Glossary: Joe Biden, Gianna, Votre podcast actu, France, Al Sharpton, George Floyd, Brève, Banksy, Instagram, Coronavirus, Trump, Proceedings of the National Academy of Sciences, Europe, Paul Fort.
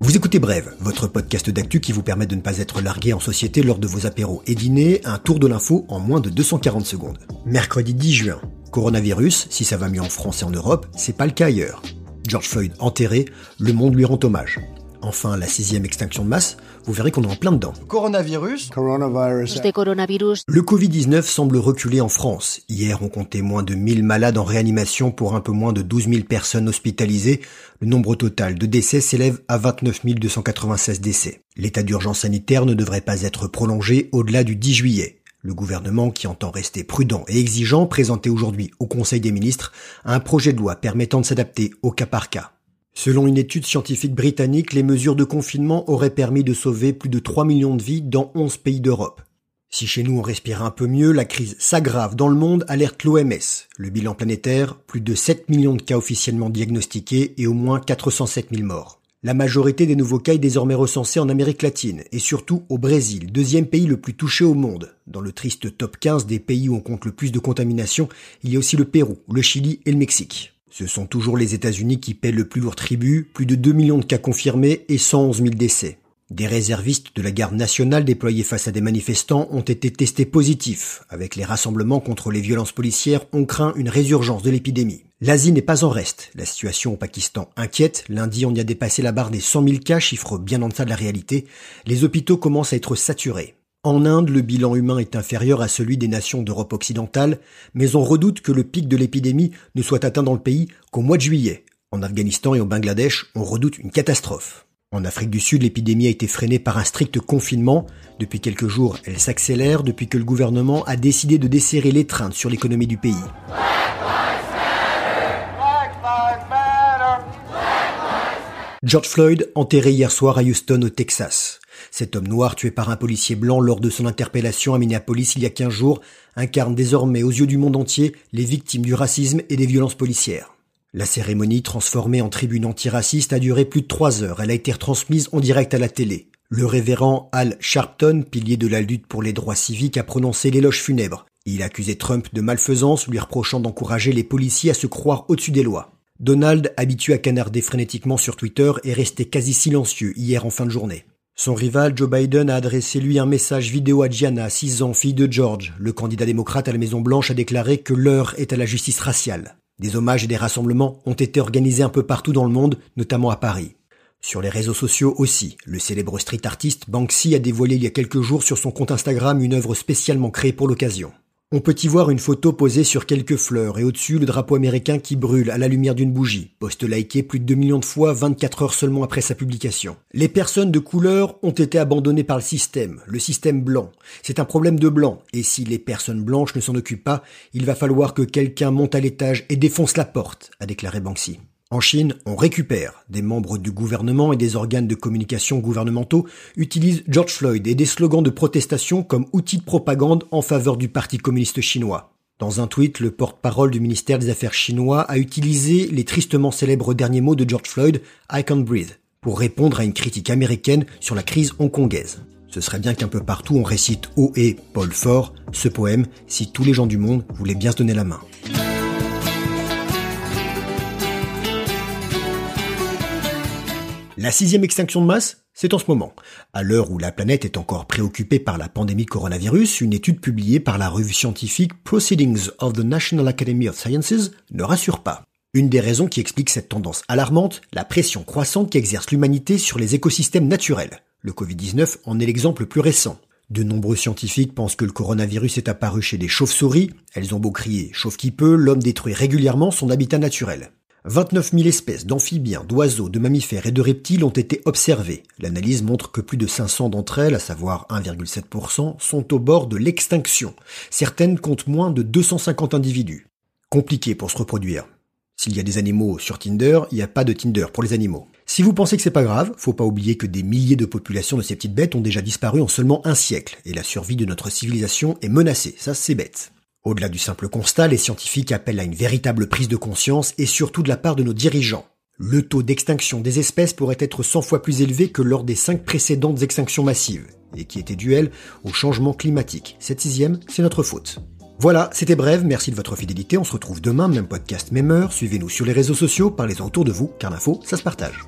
Vous écoutez Brève, votre podcast d'actu qui vous permet de ne pas être largué en société lors de vos apéros et dîners, un tour de l'info en moins de 240 secondes. Mercredi 10 juin, coronavirus, si ça va mieux en France et en Europe, c'est pas le cas ailleurs. George Floyd enterré, le monde lui rend hommage. Enfin, la 6e extinction de masse, vous verrez qu'on est en plein dedans. Coronavirus. Le Covid-19 semble reculer en France. Hier, on comptait moins de 1000 malades en réanimation pour un peu moins de 12 000 personnes hospitalisées. Le nombre total de décès s'élève à 29 296 décès. L'état d'urgence sanitaire ne devrait pas être prolongé au-delà du 10 juillet. Le gouvernement, qui entend rester prudent et exigeant, présentait aujourd'hui au Conseil des ministres un projet de loi permettant de s'adapter au cas par cas. Selon une étude scientifique britannique, les mesures de confinement auraient permis de sauver plus de 3 millions de vies dans 11 pays d'Europe. Si chez nous on respire un peu mieux, la crise s'aggrave dans le monde, alerte l'OMS. Le bilan planétaire, plus de 7 millions de cas officiellement diagnostiqués et au moins 407 000 morts. La majorité des nouveaux cas est désormais recensée en Amérique latine et surtout au Brésil, deuxième pays le plus touché au monde. Dans le triste top 15 des pays où on compte le plus de contaminations, il y a aussi le Pérou, le Chili et le Mexique. Ce sont toujours les États-Unis qui paient le plus lourd tribut, plus de 2 millions de cas confirmés et 111 000 décès. Des réservistes de la garde nationale déployés face à des manifestants ont été testés positifs. Avec les rassemblements contre les violences policières, on craint une résurgence de l'épidémie. L'Asie n'est pas en reste. La situation au Pakistan inquiète. Lundi, on y a dépassé la barre des 100 000 cas, chiffre bien en deçà de la réalité. Les hôpitaux commencent à être saturés. En Inde, le bilan humain est inférieur à celui des nations d'Europe occidentale, mais on redoute que le pic de l'épidémie ne soit atteint dans le pays qu'au mois de juillet. En Afghanistan et au Bangladesh, on redoute une catastrophe. En Afrique du Sud, l'épidémie a été freinée par un strict confinement. Depuis quelques jours, elle s'accélère depuis que le gouvernement a décidé de desserrer l'étreinte sur l'économie du pays. George Floyd, enterré hier soir à Houston, au Texas. Cet homme noir tué par un policier blanc lors de son interpellation à Minneapolis il y a 15 jours incarne désormais aux yeux du monde entier les victimes du racisme et des violences policières. La cérémonie, transformée en tribune antiraciste, a duré plus de 3 heures. Elle a été retransmise en direct à la télé. Le révérend Al Sharpton, pilier de la lutte pour les droits civiques, a prononcé l'éloge funèbre. Il accusait Trump de malfaisance, lui reprochant d'encourager les policiers à se croire au-dessus des lois. Donald, habitué à canarder frénétiquement sur Twitter, est resté quasi silencieux hier en fin de journée. Son rival, Joe Biden, a adressé lui un message vidéo à Gianna, 6 ans, fille de George. Le candidat démocrate à la Maison-Blanche a déclaré que l'heure est à la justice raciale. Des hommages et des rassemblements ont été organisés un peu partout dans le monde, notamment à Paris. Sur les réseaux sociaux aussi, le célèbre street artiste Banksy a dévoilé il y a quelques jours sur son compte Instagram une œuvre spécialement créée pour l'occasion. On peut y voir une photo posée sur quelques fleurs et au-dessus le drapeau américain qui brûle à la lumière d'une bougie. Post liké plus de 2 millions de fois, 24 heures seulement après sa publication. Les personnes de couleur ont été abandonnées par le système blanc. C'est un problème de blanc, et si les personnes blanches ne s'en occupent pas, il va falloir que quelqu'un monte à l'étage et défonce la porte, a déclaré Banksy. En Chine, on récupère. Des membres du gouvernement et des organes de communication gouvernementaux utilisent George Floyd et des slogans de protestation comme outils de propagande en faveur du Parti communiste chinois. Dans un tweet, le porte-parole du ministère des Affaires chinois a utilisé les tristement célèbres derniers mots de George Floyd, « I can't breathe », pour répondre à une critique américaine sur la crise hongkongaise. Ce serait bien qu'un peu partout on récite haut et Paul Fort ce poème si tous les gens du monde voulaient bien se donner la main. La 6e extinction de masse, c'est en ce moment. À l'heure où la planète est encore préoccupée par la pandémie coronavirus, une étude publiée par la revue scientifique Proceedings of the National Academy of Sciences ne rassure pas. Une des raisons qui explique cette tendance alarmante, la pression croissante qu'exerce l'humanité sur les écosystèmes naturels. Le Covid-19 en est l'exemple le plus récent. De nombreux scientifiques pensent que le coronavirus est apparu chez des chauves-souris. Elles ont beau crier « chauffe qui peut », l'homme détruit régulièrement son habitat naturel. 29 000 espèces d'amphibiens, d'oiseaux, de mammifères et de reptiles ont été observées. L'analyse montre que plus de 500 d'entre elles, à savoir 1,7%, sont au bord de l'extinction. Certaines comptent moins de 250 individus. Compliqué pour se reproduire. S'il y a des animaux sur Tinder, il n'y a pas de Tinder pour les animaux. Si vous pensez que c'est pas grave, faut pas oublier que des milliers de populations de ces petites bêtes ont déjà disparu en seulement un siècle, et la survie de notre civilisation est menacée, ça c'est bête. Au-delà du simple constat, les scientifiques appellent à une véritable prise de conscience et surtout de la part de nos dirigeants. Le taux d'extinction des espèces pourrait être 100 fois plus élevé que lors des 5 précédentes extinctions massives, et qui étaient dues, elles, au changement climatique. Cette 6e, c'est notre faute. Voilà, c'était bref, merci de votre fidélité, on se retrouve demain, même podcast, même heure, suivez-nous sur les réseaux sociaux, parlez-en autour de vous, car l'info, ça se partage.